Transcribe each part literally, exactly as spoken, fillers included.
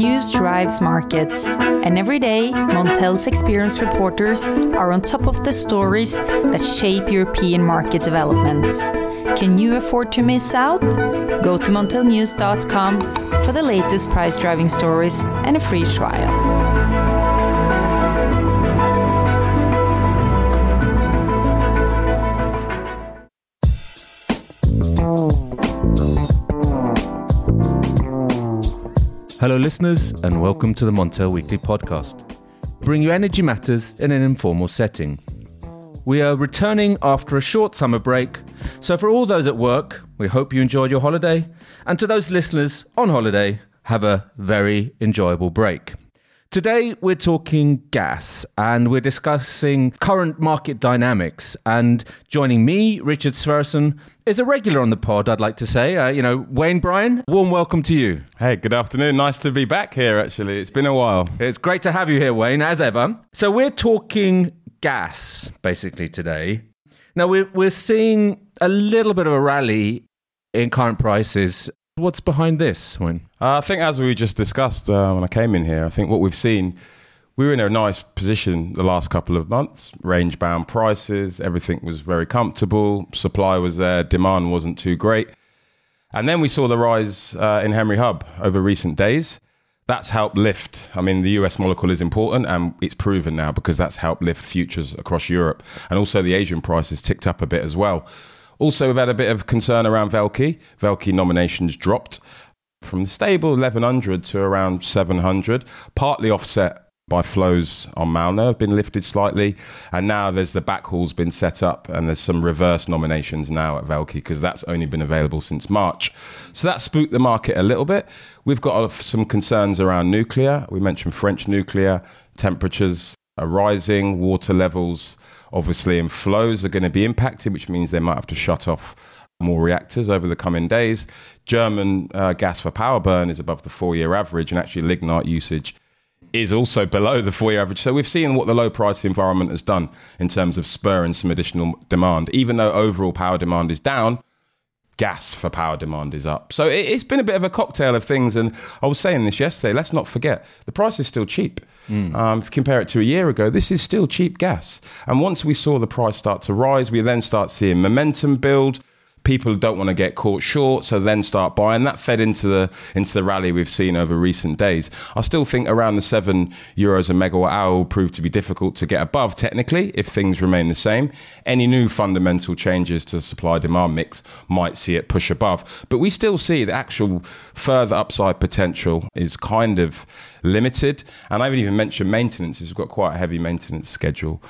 News drives markets, and every day Montel's experienced reporters are on top of the stories that shape European market developments. Can you afford to miss out? Go to montel news dot com for the latest price-driving stories and a free trial. Hello listeners, and welcome to the Montel Weekly Podcast, bring you energy matters in an informal setting. We are returning after a short summer break, so for all those at work, we hope you enjoyed your holiday, and to those listeners on holiday, have a very enjoyable break. Today we're talking gas, and we're discussing current market dynamics, and joining me, Richard Sverrisson, is a regular on the pod, I'd like to say. Uh, you know, Wayne Bryan, warm welcome to you. Hey, good afternoon. Nice to be back here, actually. It's been a while. It's great to have you here, Wayne, as ever. So we're talking gas, basically, today. Now, we're, we're seeing a little bit of a rally in current prices. What's behind this, Wayne? Uh, I think, as we just discussed uh, when I came in here, I think what we've seen, we were in a nice position the last couple of months, range-bound prices, everything was very comfortable, supply was there, demand wasn't too great. And then we saw the rise uh, in Henry Hub over recent days. That's helped lift. I mean, the U S molecule is important, and it's proven now because that's helped lift futures across Europe. And also the Asian prices ticked up a bit as well. Also, we've had a bit of concern around Velke. Velke nominations dropped from the stable eleven hundred to around seven hundred, partly offset by flows on Malno have been lifted slightly. And now there's the backhaul's been set up, and there's some reverse nominations now at Velke because that's only been available since March. So that spooked the market a little bit. We've got some concerns around nuclear. We mentioned French nuclear. Temperatures are rising, water levels obviously and flows are going to be impacted, which means they might have to shut off more reactors over the coming days. German uh, gas for power burn is above the four-year average, and actually lignite usage is also below the four-year average. So we've seen what the low-price environment has done in terms of spurring some additional demand. Even though overall power demand is down, gas for power demand is up. So it, it's been a bit of a cocktail of things. And I was saying this yesterday, let's not forget, the price is still cheap. Mm. Um, if you compare it to a year ago, this is still cheap gas. And once we saw the price start to rise, we then start seeing momentum build. People don't want to get caught short, so then start buying. That fed into the into the rally we've seen over recent days. I still think around the seven euros a megawatt hour will prove to be difficult to get above technically if things remain the same. Any new fundamental changes to the supply-demand mix might see it push above. But we still see the actual further upside potential is kind of limited. And I haven't even mentioned maintenance. We've got quite a heavy maintenance schedule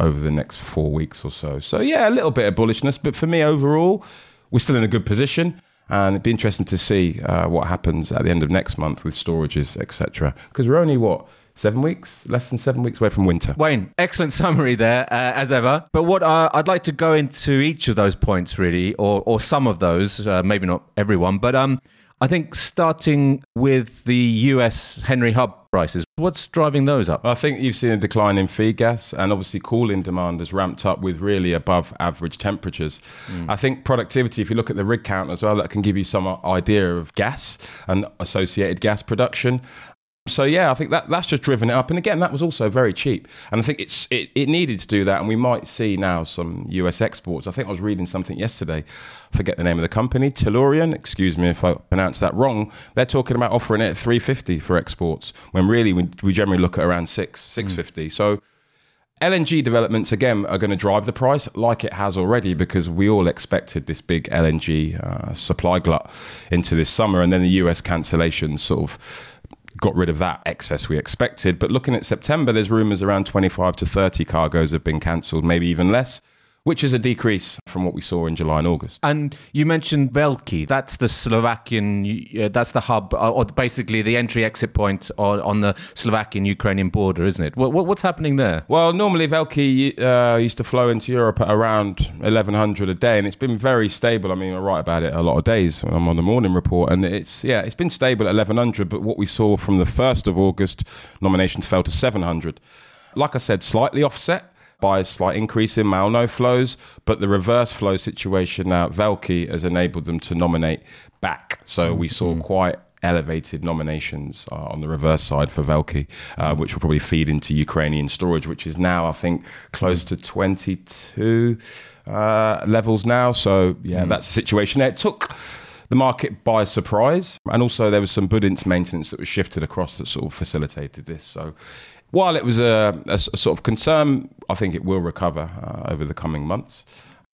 over the next four weeks or so. So yeah, a little bit of bullishness, but for me overall, we're still in a good position, and it'd be interesting to see uh, what happens at the end of next month with storages, et cetera. Because we're only, what, seven weeks? Less than seven weeks away from winter. Wayne, excellent summary there, uh, as ever. But what uh, I'd like to go into each of those points, really, or, or some of those, uh, maybe not everyone, but um, I think starting with the U S Henry Hub prices, what's driving those up? I think you've seen a decline in feed gas, and obviously cooling demand has ramped up with really above average temperatures. Mm. I think productivity, if you look at the rig count as well, that can give you some idea of gas and associated gas production. So yeah, I think that that's just driven it up. And again, that was also very cheap. And I think it's it, it needed to do that. And we might see now some U S exports. I think I was reading something yesterday. I forget the name of the company. Tellurian, excuse me if I pronounce that wrong. They're talking about offering it at three fifty for exports, when really we, we generally look at around six, six fifty. Mm. So L N G developments, again, are going to drive the price like it has already, because we all expected this big L N G uh, supply glut into this summer. And then the U S cancellation sort of got rid of that excess we expected. But looking at September, there's rumours around twenty-five to thirty cargoes have been cancelled, maybe even less, which is a decrease from what we saw in July and August. And you mentioned Velke. That's the Slovakian, uh, that's the hub, uh, or basically the entry-exit point on, on the Slovakian-Ukrainian border, isn't it? What, what, what's happening there? Well, normally Velke uh, used to flow into Europe at around eleven hundred a day, and it's been very stable. I mean, I write about it a lot of days when I'm on the morning report, and it's, yeah, it's been stable at eleven hundred, but what we saw from the first of August, nominations fell to seven hundred. Like I said, slightly offset by a slight increase in Malno flows, but the reverse flow situation now at Velke has enabled them to nominate back. So we saw quite elevated nominations uh, on the reverse side for Velke, uh, which will probably feed into Ukrainian storage, which is now, I think, close to twenty-two uh, levels now. So, yeah, mm. that's the situation there. It took the market by surprise. And also there was some Budin's maintenance that was shifted across that sort of facilitated this. So while it was a, a, a sort of concern, I think it will recover uh, over the coming months.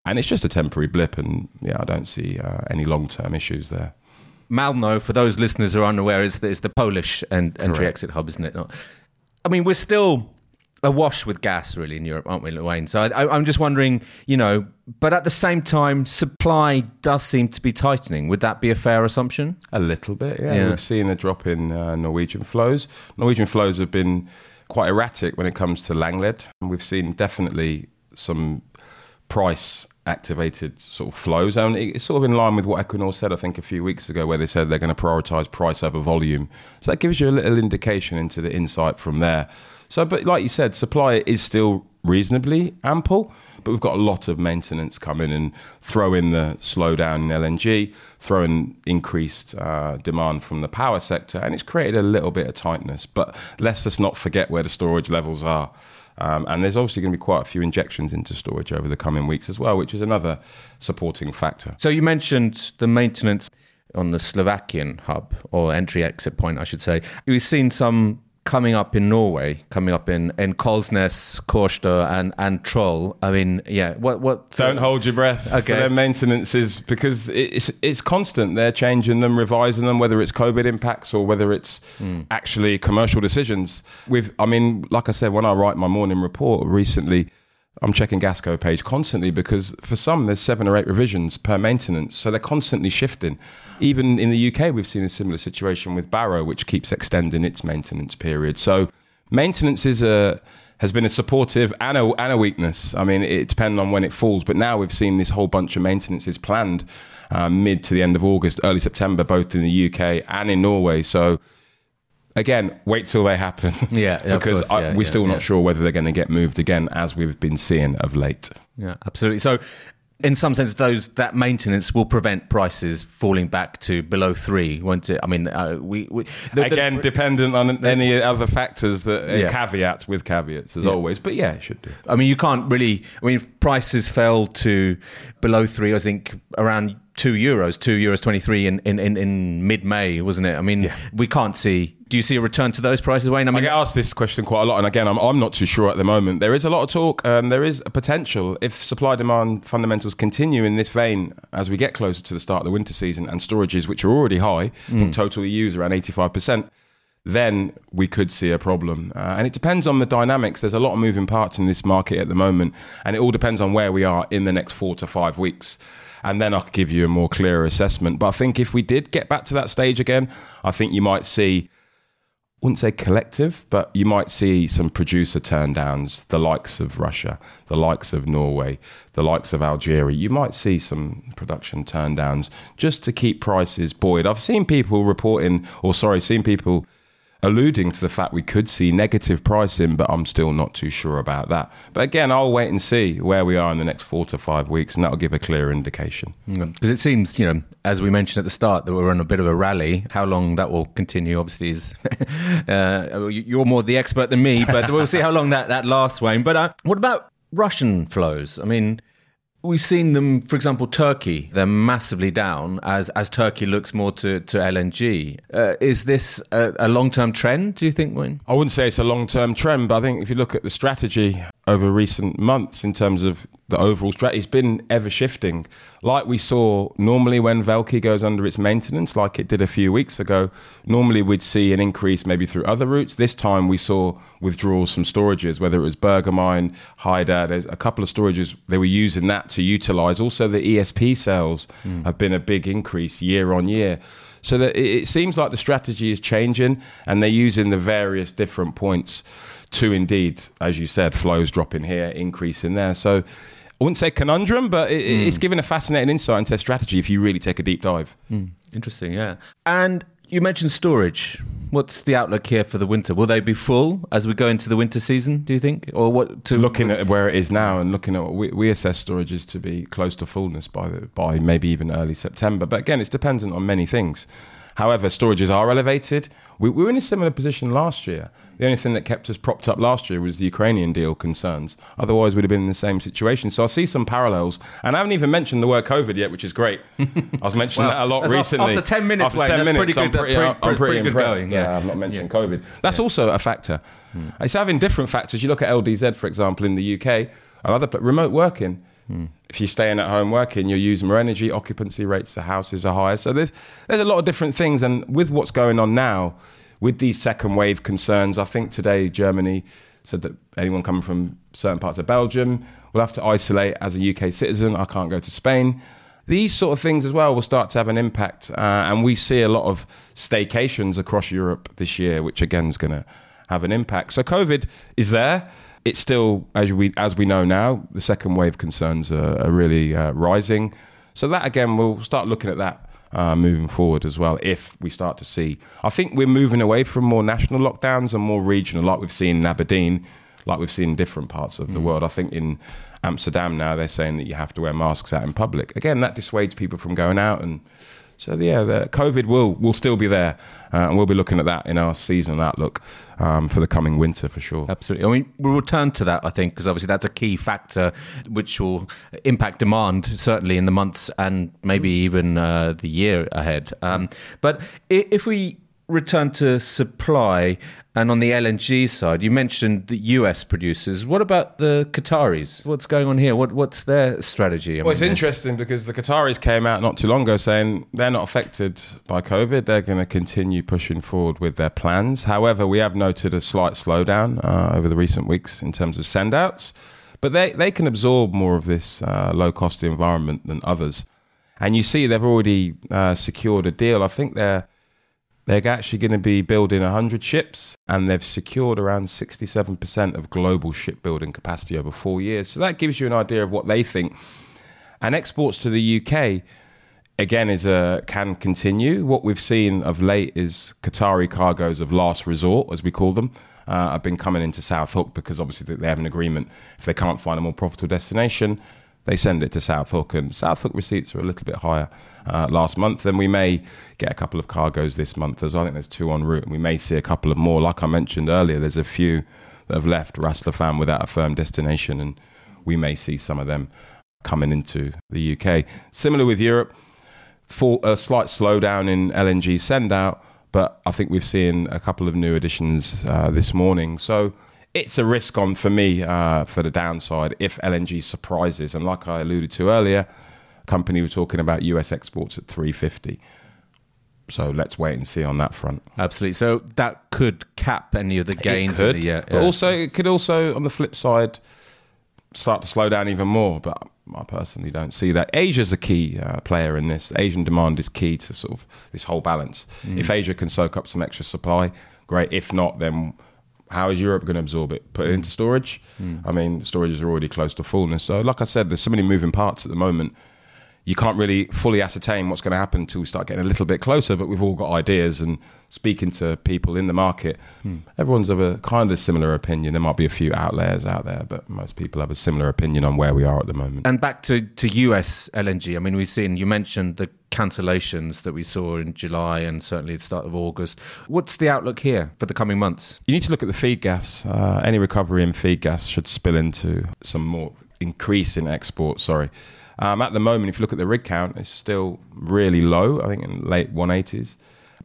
And it's just a temporary blip. And, yeah, I don't see uh, any long-term issues there. Malno, for those listeners who are unaware, is the, is the Polish and entry-exit hub, isn't it? I mean, we're still awash with gas, really, in Europe, aren't we, Wayne? So I, I'm just wondering, you know, but at the same time, supply does seem to be tightening. Would that be a fair assumption? A little bit, yeah. yeah. We've seen a drop in uh, Norwegian flows. Norwegian flows have been quite erratic when it comes to Langled. And we've seen definitely some price activated sort of flows, and it's sort of in line with what Equinor said, I think, a few weeks ago, where they said they're going to prioritize price over volume. So that gives you a little indication into the insight from there. So, but like you said, supply is still reasonably ample, but we've got a lot of maintenance coming, and throw in the slowdown in L N G, throw in increased uh, demand from the power sector, and it's created a little bit of tightness. But let's just not forget where the storage levels are. Um, and there's obviously going to be quite a few injections into storage over the coming weeks as well, which is another supporting factor. So you mentioned the maintenance on the Slovakian hub, or entry-exit point, I should say. We've seen some coming up in Norway, coming up in, in Kolsnes, Korssta and, and Troll. I mean, yeah, what... what Don't uh, hold your breath okay. for their maintenances, because it's it's constant. They're changing them, revising them, whether it's COVID impacts or whether it's mm. actually commercial decisions. We've, I mean, like I said, when I write my morning report recently, I'm checking Gasco page constantly, because for some, there's seven or eight revisions per maintenance. So they're constantly shifting. Even in the U K, we've seen a similar situation with Barrow, which keeps extending its maintenance period. So maintenance is a, has been a supportive and a, and a weakness. I mean, it depends on when it falls. But now we've seen this whole bunch of maintenances planned uh, mid to the end of August, early September, both in the U K and in Norway. So again, wait till they happen. Yeah, yeah because of course, yeah, I, we're yeah, still yeah. not sure whether they're going to get moved again, as we've been seeing of late. Yeah, absolutely. So in some sense, those that maintenance will prevent prices falling back to below three, won't it? I mean, uh, we, we the, again the, dependent on any other factors that uh, yeah. caveats with caveats as yeah. always. But yeah, it should do. I mean, you can't really. I mean, if prices fell to below three, I think around two euros, two euros twenty three in in, in, in mid May, wasn't it? I mean, yeah. we can't see. Do you see a return to those prices, Wayne? I, mean, I get asked this question quite a lot. And again, I'm, I'm not too sure at the moment. There is a lot of talk and there is a potential if supply-demand fundamentals continue in this vein as we get closer to the start of the winter season and storages, which are already high, mm. in total E U is around eighty-five percent, then we could see a problem. Uh, and it depends on the dynamics. There's a lot of moving parts in this market at the moment. And it all depends on where we are in the next four to five weeks. And then I'll give you a more clearer assessment. But I think if we did get back to that stage again, I think you might see... I wouldn't say collective, but you might see some producer turndowns, the likes of Russia, the likes of Norway, the likes of Algeria. You might see some production turndowns just to keep prices buoyed. I've seen people reporting, or sorry, seen people alluding to the fact we could see negative pricing, but I'm still not too sure about that. But again, I'll wait and see where we are in the next four to five weeks, and that'll give a clear indication. Because mm. it seems, you know, as we mentioned at the start, that we're on a bit of a rally. How long that will continue, obviously, is uh, you're more the expert than me, but we'll see how long that, that lasts, Wayne. But uh, what about Russian flows? I mean, we've seen them, for example, Turkey, they're massively down as, as Turkey looks more to, to L N G. Uh, is this a, a long-term trend, do you think, Wayne? I wouldn't say it's a long-term trend, but I think if you look at the strategy over recent months in terms of the overall strategy, it's been ever-shifting. Like we saw normally when Velke goes under its maintenance, like it did a few weeks ago, normally we'd see an increase maybe through other routes. This time we saw withdrawals from storages, whether it was Bergamine, Hyda, there's a couple of storages, they were using that to utilise. Also, the E S P sales mm. have been a big increase year on year. So that it seems like the strategy is changing and they're using the various different points to indeed, as you said, flows dropping here, increasing there. So I wouldn't say conundrum, but it, mm. it's given a fascinating insight into their strategy if you really take a deep dive. Mm. Interesting, yeah. And you mentioned storage. What's the outlook here for the winter? Will they be full as we go into the winter season, do you think? Or what? To looking at where it is now and looking at what we, we assess storage is to be close to fullness by the, by maybe even early September. But again, it's dependent on many things. However, storages are elevated. We, we were in a similar position last year. The only thing that kept us propped up last year was the Ukrainian deal concerns. Otherwise, we'd have been in the same situation. So I see some parallels. And I haven't even mentioned the word COVID yet, which is great. I was mentioning well, that a lot recently. After, after ten minutes, after Wayne, ten that's minutes, pretty good, I'm pretty, pretty, I'm pretty, pretty impressed. Good going, yeah. yeah, I've not mentioned yeah. COVID. That's yeah. also a factor. Hmm. It's having different factors. You look at L D Z, for example, in the U K, and other remote working. Hmm. If you're staying at home working, you're using more energy, occupancy rates, the houses are higher. So there's there's a lot of different things. And with what's going on now, with these second wave concerns, I think today Germany said that anyone coming from certain parts of Belgium will have to isolate as a U K citizen. I can't go to Spain. These sort of things as well will start to have an impact. Uh, and we see a lot of staycations across Europe this year, which again is going to have an impact. So COVID is there. It's still, as we as we know now, the second wave concerns are, are really uh, rising. So that, again, we'll start looking at that uh, moving forward as well, if we start to see. I think we're moving away from more national lockdowns and more regional, like we've seen in Aberdeen, like we've seen in different parts of mm. the world. I think in Amsterdam now, they're saying that you have to wear masks out in public. Again, that dissuades people from going out. And so, yeah, the COVID will, will still be there. Uh, and we'll be looking at that in our seasonal outlook um, for the coming winter, for sure. Absolutely. I mean, we'll return to that, I think, because obviously that's a key factor which will impact demand, certainly in the months and maybe even uh, the year ahead. Um, but if we return to supply and on the L N G side, you mentioned the U S producers. What about the Qataris? What's going on here? What What's their strategy? I well, mean, it's interesting because the Qataris came out not too long ago saying they're not affected by COVID. They're going to continue pushing forward with their plans. However, we have noted a slight slowdown uh, over the recent weeks in terms of sendouts. But they, they can absorb more of this uh, low-cost environment than others. And you see they've already uh, secured a deal. I think they're They're actually going to be building one hundred ships, and they've secured around sixty-seven percent of global shipbuilding capacity over four years. So that gives you an idea of what they think. And exports to the U K, again, is a, can continue. What we've seen of late is Qatari cargoes of last resort, as we call them, uh, have been coming into South Hook because obviously they have an agreement. If they can't find a more profitable destination, they send it to South Hook, and South Hook receipts are a little bit higher uh, last month, and we may get a couple of cargoes this month as well. I think there's two en route, and we may see a couple of more. Like I mentioned earlier, there's a few that have left Ras Laffan without a firm destination, and we may see some of them coming into the U K. Similar with Europe, for a slight slowdown in L N G send-out, but I think we've seen a couple of new additions uh, this morning. So it's a risk on for me uh, for the downside if L N G surprises. And like I alluded to earlier, company were talking about U S exports at three fifty. So let's wait and see on that front. Absolutely. So that could cap any of the gains. It could, of the, uh, but yeah. also it could also, on the flip side, start to slow down even more. But I personally don't see that. Asia's a key uh, player in this. Asian demand is key to sort of this whole balance. Mm. If Asia can soak up some extra supply, great. If not, then how is Europe going to absorb it? Put it into storage? Mm. I mean, storages are already close to fullness. So like I said, there's so many moving parts at the moment. You can't really fully ascertain what's going to happen until we start getting a little bit closer, but we've all got ideas, and speaking to people in the market, mm. everyone's of a kind of similar opinion. There might be a few outliers out there, but most people have a similar opinion on where we are at the moment. And back to, to U S L N G, I mean, we've seen, you mentioned the cancellations that we saw in July and certainly the start of August. What's the outlook here for the coming months? You need to look at the feed gas. Uh, any recovery in feed gas should spill into some more increase in exports, sorry. Um, at the moment, if you look at the rig count, it's still really low, I think in the late one eighties.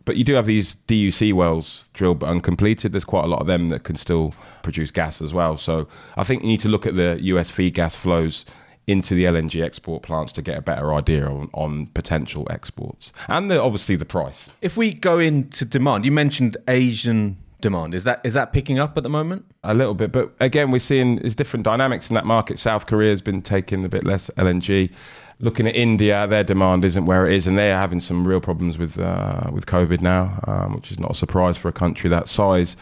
But you do have these D U C wells drilled but uncompleted. There's quite a lot of them that can still produce gas as well. So I think you need to look at the U S feed gas flows into the L N G export plants to get a better idea on, on potential exports. And the, obviously the price. If we go into demand, you mentioned Asian demand. Is that is that picking up at the moment? A little bit, but again, we're seeing there's different dynamics in that market. South Korea has been taking a bit less L N G. Looking at India, their demand isn't where it is, and they are having some real problems with uh, with COVID now, um, which is not a surprise for a country that size.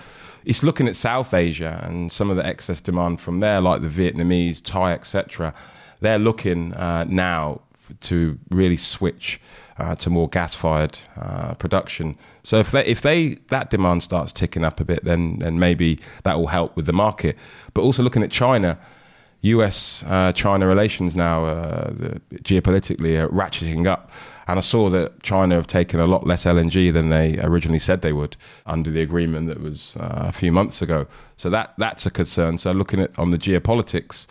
It's looking at South Asia and some of the excess demand from there, like the Vietnamese, Thai, et cetera. They're looking uh, now to really switch Uh, to more gas-fired uh, production. So if they, if they that demand starts ticking up a bit, then then maybe that will help with the market. But also looking at China, U S uh, China relations now uh, the, geopolitically are ratcheting up And I saw that China have taken a lot less L N G than they originally said they would under the agreement that was uh, a few months ago. So that that's a concern. So looking at on the geopolitics,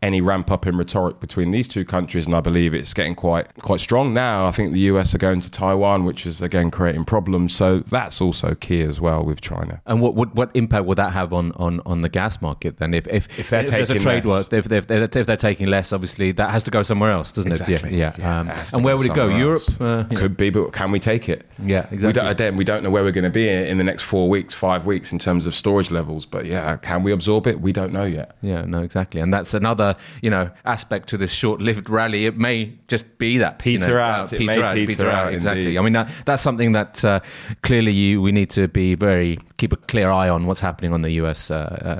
any ramp up in rhetoric between these two countries, and I believe it's getting quite quite strong now. I think the U S are going to Taiwan, which is again creating problems. So that's also key as well with China. And what what, what impact would that have on, on, on the gas market then? If if, if they're if taking there's a trade war, if, if, if they're taking less, obviously that has to go somewhere else, doesn't exactly. it? Yeah. yeah. Um, it and where would it go? Else. Europe uh, yeah. could be, but can we take it? Yeah, exactly. We don't, again, we don't know where we're going to be in the next four weeks, five weeks in terms of storage levels. But yeah, can we absorb it? We don't know yet. Yeah, no, exactly. And that's another. You know, aspect to this short-lived rally. It may just be that peter you know, out, uh, peter, it may out peter, peter out, out exactly. Indeed. I mean, that, that's something that uh, clearly you, we need to be very keep a clear eye on what's happening on the U S uh,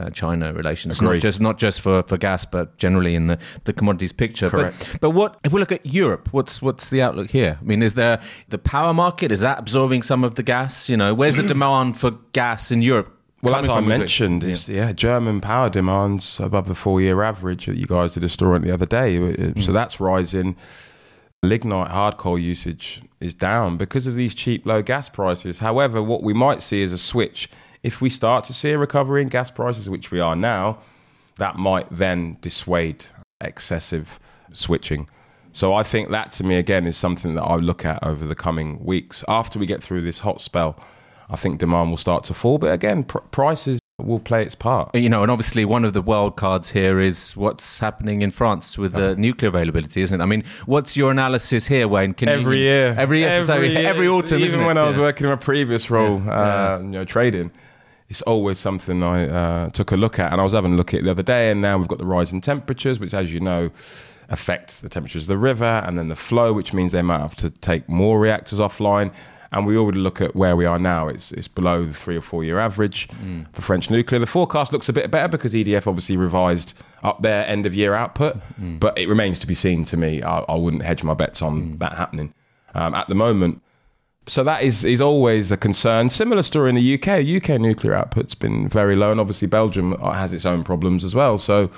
uh, China relations. Agreed. Not just not just for, for gas, but generally in the, the commodities picture. Correct. But, but what if we look at Europe? What's what's the outlook here? I mean, is there the power market? Is that absorbing some of the gas? You know, where's the demand for gas in Europe? Well, as I mentioned, it's, yeah. yeah, German power demand's above the four-year average that you guys did a story on the other day. Mm. So that's rising. Lignite hard coal usage is down because of these cheap, low gas prices. However, what we might see is a switch. If we start to see a recovery in gas prices, which we are now, that might then dissuade excessive switching. So I think that, to me, again, is something that I look at over the coming weeks. After we get through this hot spell, I think demand will start to fall. But again, pr- prices will play its part. You know, and obviously one of the wild cards here is what's happening in France with the oh. nuclear availability, isn't it? I mean, what's your analysis here, Wayne? Can every you, year. Every year. Every, so, year, every autumn, Even when it? I was yeah. working in my previous role, yeah. Uh, yeah. you know, trading, it's always something I uh, took a look at. And I was having a look at it the other day, and now we've got the rise in temperatures, which, as you know, affects the temperatures of the river and then the flow, which means they might have to take more reactors offline. And we already look at where we are now. It's it's below the three or four year average mm. for French nuclear. The forecast looks a bit better because E D F obviously revised up their end of year output, mm. but it remains to be seen to me. I, I wouldn't hedge my bets on mm. that happening um, at the moment. So that is, is always a concern. Similar story in the U K. U K nuclear output's been very low, and obviously Belgium has its own problems as well. So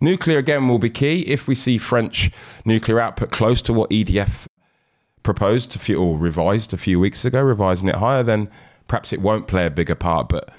nuclear again will be key. If we see French nuclear output close to what E D F proposed a few, or revised a few weeks ago, revising it higher, then perhaps it won't play a bigger part. But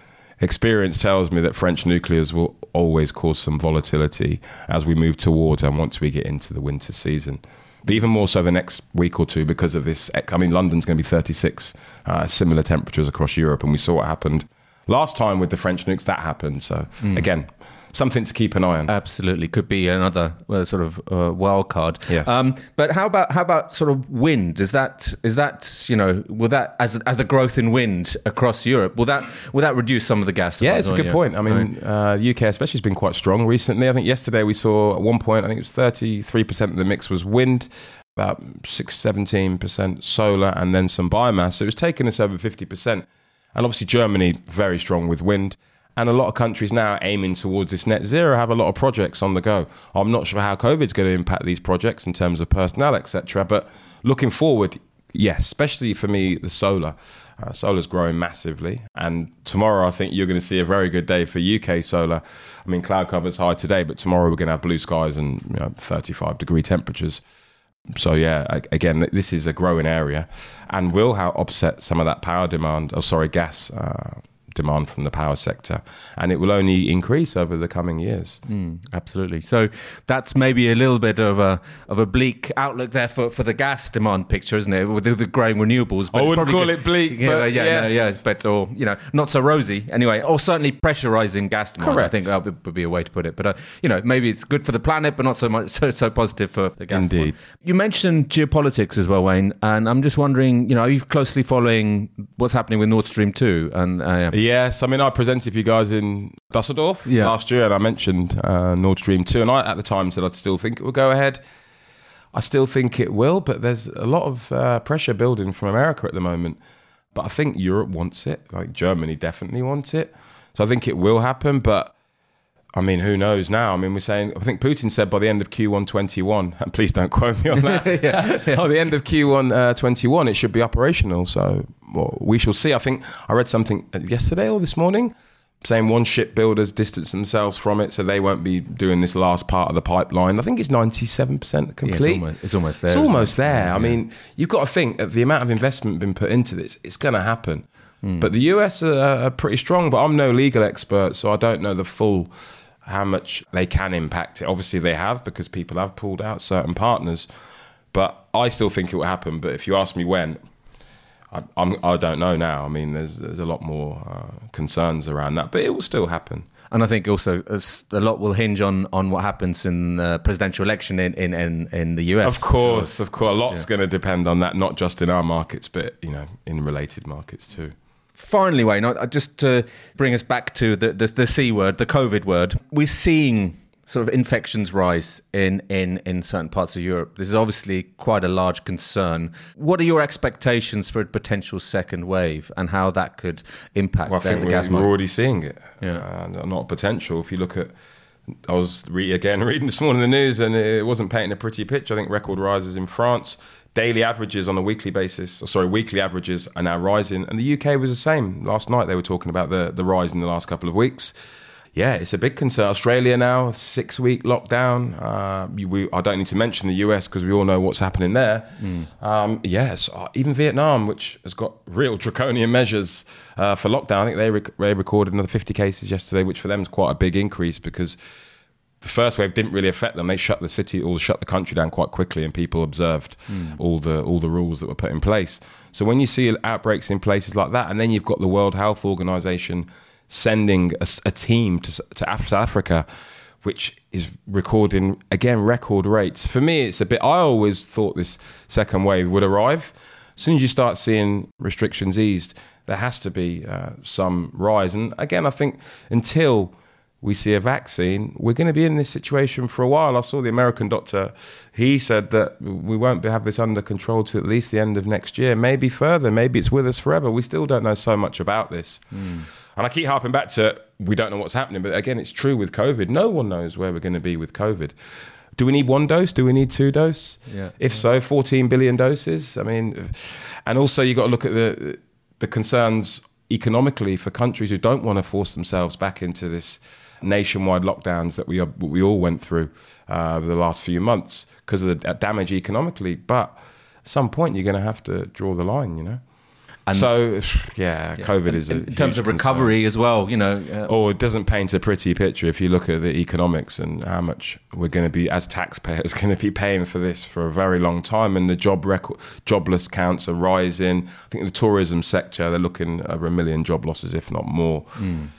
experience tells me that French nuclears will always cause some volatility as we move towards and once we get into the winter season. But even more so the next week or two because of this. I mean, London's going to be thirty-six, uh, similar temperatures across Europe. And we saw what happened last time with the French nukes. That happened. So mm. again, something to keep an eye on. Absolutely. Could be another uh, sort of uh, wild card. Yes. Um, but how about how about sort of wind? Is that, is that you know, will that, as as the growth in wind across Europe, will that will that reduce some of the gas? Yeah, it's a good yeah. point. I mean, right. uh, U K especially has been quite strong recently. I think yesterday we saw at one point, I think it was thirty-three percent of the mix was wind, about six, seventeen percent solar, and then some biomass. So it was taking us over fifty percent. And obviously Germany, very strong with wind. And a lot of countries now aiming towards this net zero have a lot of projects on the go. I'm not sure how COVID's going to impact these projects in terms of personnel, et cetera. But looking forward, yes, especially for me, the solar. Uh, solar's growing massively. And tomorrow, I think you're going to see a very good day for U K solar. I mean, cloud cover's high today, but tomorrow we're going to have blue skies and you know, thirty-five degree temperatures. So, yeah, again, this is a growing area and will help offset some of that power demand, oh, sorry, gas uh demand from the power sector, and it will only increase over the coming years. Mm, absolutely. So that's maybe a little bit of a of a bleak outlook there for, for the gas demand picture, isn't it? With the, the growing renewables. But I wouldn't call good, it bleak, you know, but yeah, yes. yeah, yeah, but or you know, not so rosy anyway. Or certainly pressurizing gas demand. Correct. I think that would be a way to put it. But uh, you know, maybe it's good for the planet, but not so much so so positive for the gas. Indeed. Demand. You mentioned geopolitics as well, Wayne, and I'm just wondering, you know, are you closely following what's happening with Nord Stream two? And uh, yeah. Yes, I mean, I presented for you guys in Dusseldorf yeah. last year, and I mentioned uh, Nord Stream two, and I, at the time, said I'd still think it will go ahead. I still think it will, but there's a lot of uh, pressure building from America at the moment. But I think Europe wants it, like Germany definitely wants it. So I think it will happen, but I mean, who knows now? I mean, we're saying, I think Putin said by the end of Q one twenty-one, and please don't quote me on that, yeah, yeah. by the end of Q one twenty-one, it should be operational. So well, we shall see. I think I read something yesterday or this morning saying one shipbuilder's distanced themselves from it, so they won't be doing this last part of the pipeline. I think it's ninety-seven percent complete. Yeah, it's, almost, it's almost there. It's almost it? there. Yeah. I mean, you've got to think of the amount of investment been put into this. It's going to happen. Mm. But the U S are, are pretty strong, but I'm no legal expert, so I don't know the full... how much they can impact it. Obviously they have, because people have pulled out certain partners, but I still think it will happen. But if you ask me when, I, I'm, I don't know now. I mean, there's there's a lot more uh, concerns around that, but it will still happen. And I think also a lot will hinge on, on what happens in the presidential election in, in, in, in the U S. Of course, of course. A lot's yeah. going to depend on that, not just in our markets, but you know, in related markets too. Finally, Wayne, just to bring us back to the, the, the C word, the COVID word, we're seeing sort of infections rise in, in, in certain parts of Europe. This is obviously quite a large concern. What are your expectations for a potential second wave and how that could impact well, I think the we're, gas market? We're already seeing it. Yeah, uh, not potential. If you look at, I was re- again reading this morning the news and it wasn't painting a pretty picture. I think record rises in France. Daily averages on a weekly basis, or sorry, weekly averages are now rising. And the U K was the same. Last night they were talking about the, the rise in the last couple of weeks. Yeah, it's a big concern. Australia now, six-week lockdown. Uh, we, I don't need to mention the U S because we all know what's happening there. Mm. Um, yes, uh, even Vietnam, which has got real draconian measures uh, for lockdown. I think they, rec- they recorded another fifty cases yesterday, which for them is quite a big increase because... the first wave didn't really affect them. They shut the city or shut the country down quite quickly and people observed mm. all the all the rules that were put in place. So when you see outbreaks in places like that, and then you've got the World Health Organization sending a, a team to, to South Africa, which is recording, again, record rates. For me, it's a bit... I always thought this second wave would arrive. As soon as you start seeing restrictions eased, there has to be uh, some rise. And again, I think until... we see a vaccine, we're going to be in this situation for a while. I saw the American doctor, he said that we won't have this under control to at least the end of next year, maybe further, maybe it's with us forever. We still don't know so much about this. Mm. And I keep harping back to, we don't know what's happening, but again, it's true with COVID. No one knows where we're going to be with COVID. Do we need one dose? Do we need two dose? Yeah. If yeah. so, fourteen billion doses. I mean, and also you've got to look at the the concerns economically for countries who don't want to force themselves back into this nationwide lockdowns that we are, we all went through uh, the last few months because of the damage economically. But at some point, you're going to have to draw the line, you know. And so, yeah, yeah. COVID and, is a in terms of recovery concern. As well, you know. Uh, or it doesn't paint a pretty picture if you look at the economics and how much we're going to be as taxpayers going to be paying for this for a very long time. And the job record, jobless counts are rising. I think the tourism sector, they're looking over a million job losses, if not more. Mm.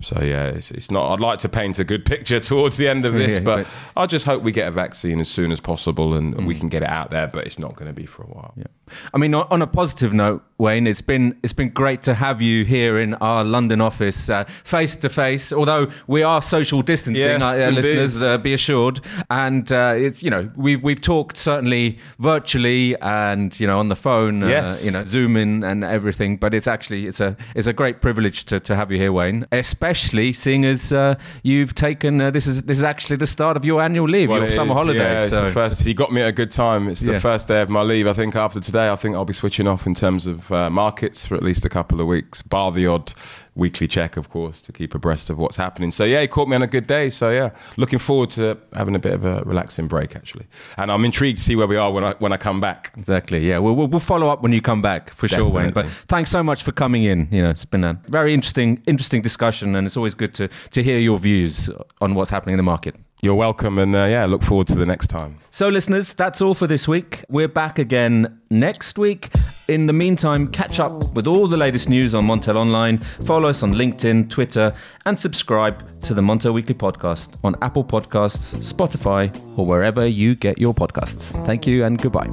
So, yeah, it's, it's not... I'd like to paint a good picture towards the end of this, yeah, but right. I just hope we get a vaccine as soon as possible and mm. we can get it out there, but it's not going to be for a while. Yeah. I mean, on a positive note, Wayne, it's been it's been great to have you here in our London office, uh, face-to-face, although we are social distancing, yes, uh, listeners, uh, be assured. And, uh, it's, you know, we've, we've talked certainly virtually and, you know, on the phone, yes. uh, you know, Zoom in and everything, but it's actually, it's a it's a great privilege to, to have you here, Wayne, especially Especially seeing as uh, you've taken uh, this is this is actually the start of your annual leave, well, your summer is, holiday. Yeah, so it's the first, you got me at a good time. It's the yeah. first day of my leave. I think after today, I think I'll be switching off in terms of uh, markets for at least a couple of weeks, bar the odd weekly check, of course, to keep abreast of what's happening. So yeah, you caught me on a good day. So yeah, looking forward to having a bit of a relaxing break actually. And I'm intrigued to see where we are when I when I come back. Exactly. Yeah, we'll we'll, we'll follow up when you come back for Definitely. sure, Wayne. But thanks so much for coming in. You know, it's been a very interesting interesting discussion. And it's always good to, to hear your views on what's happening in the market. You're welcome. And uh, yeah, look forward to the next time. So listeners, that's all for this week. We're back again next week. In the meantime, catch up with all the latest news on Montel Online. Follow us on LinkedIn, Twitter, and subscribe to the Montel Weekly Podcast on Apple Podcasts, Spotify, or wherever you get your podcasts. Thank you and goodbye.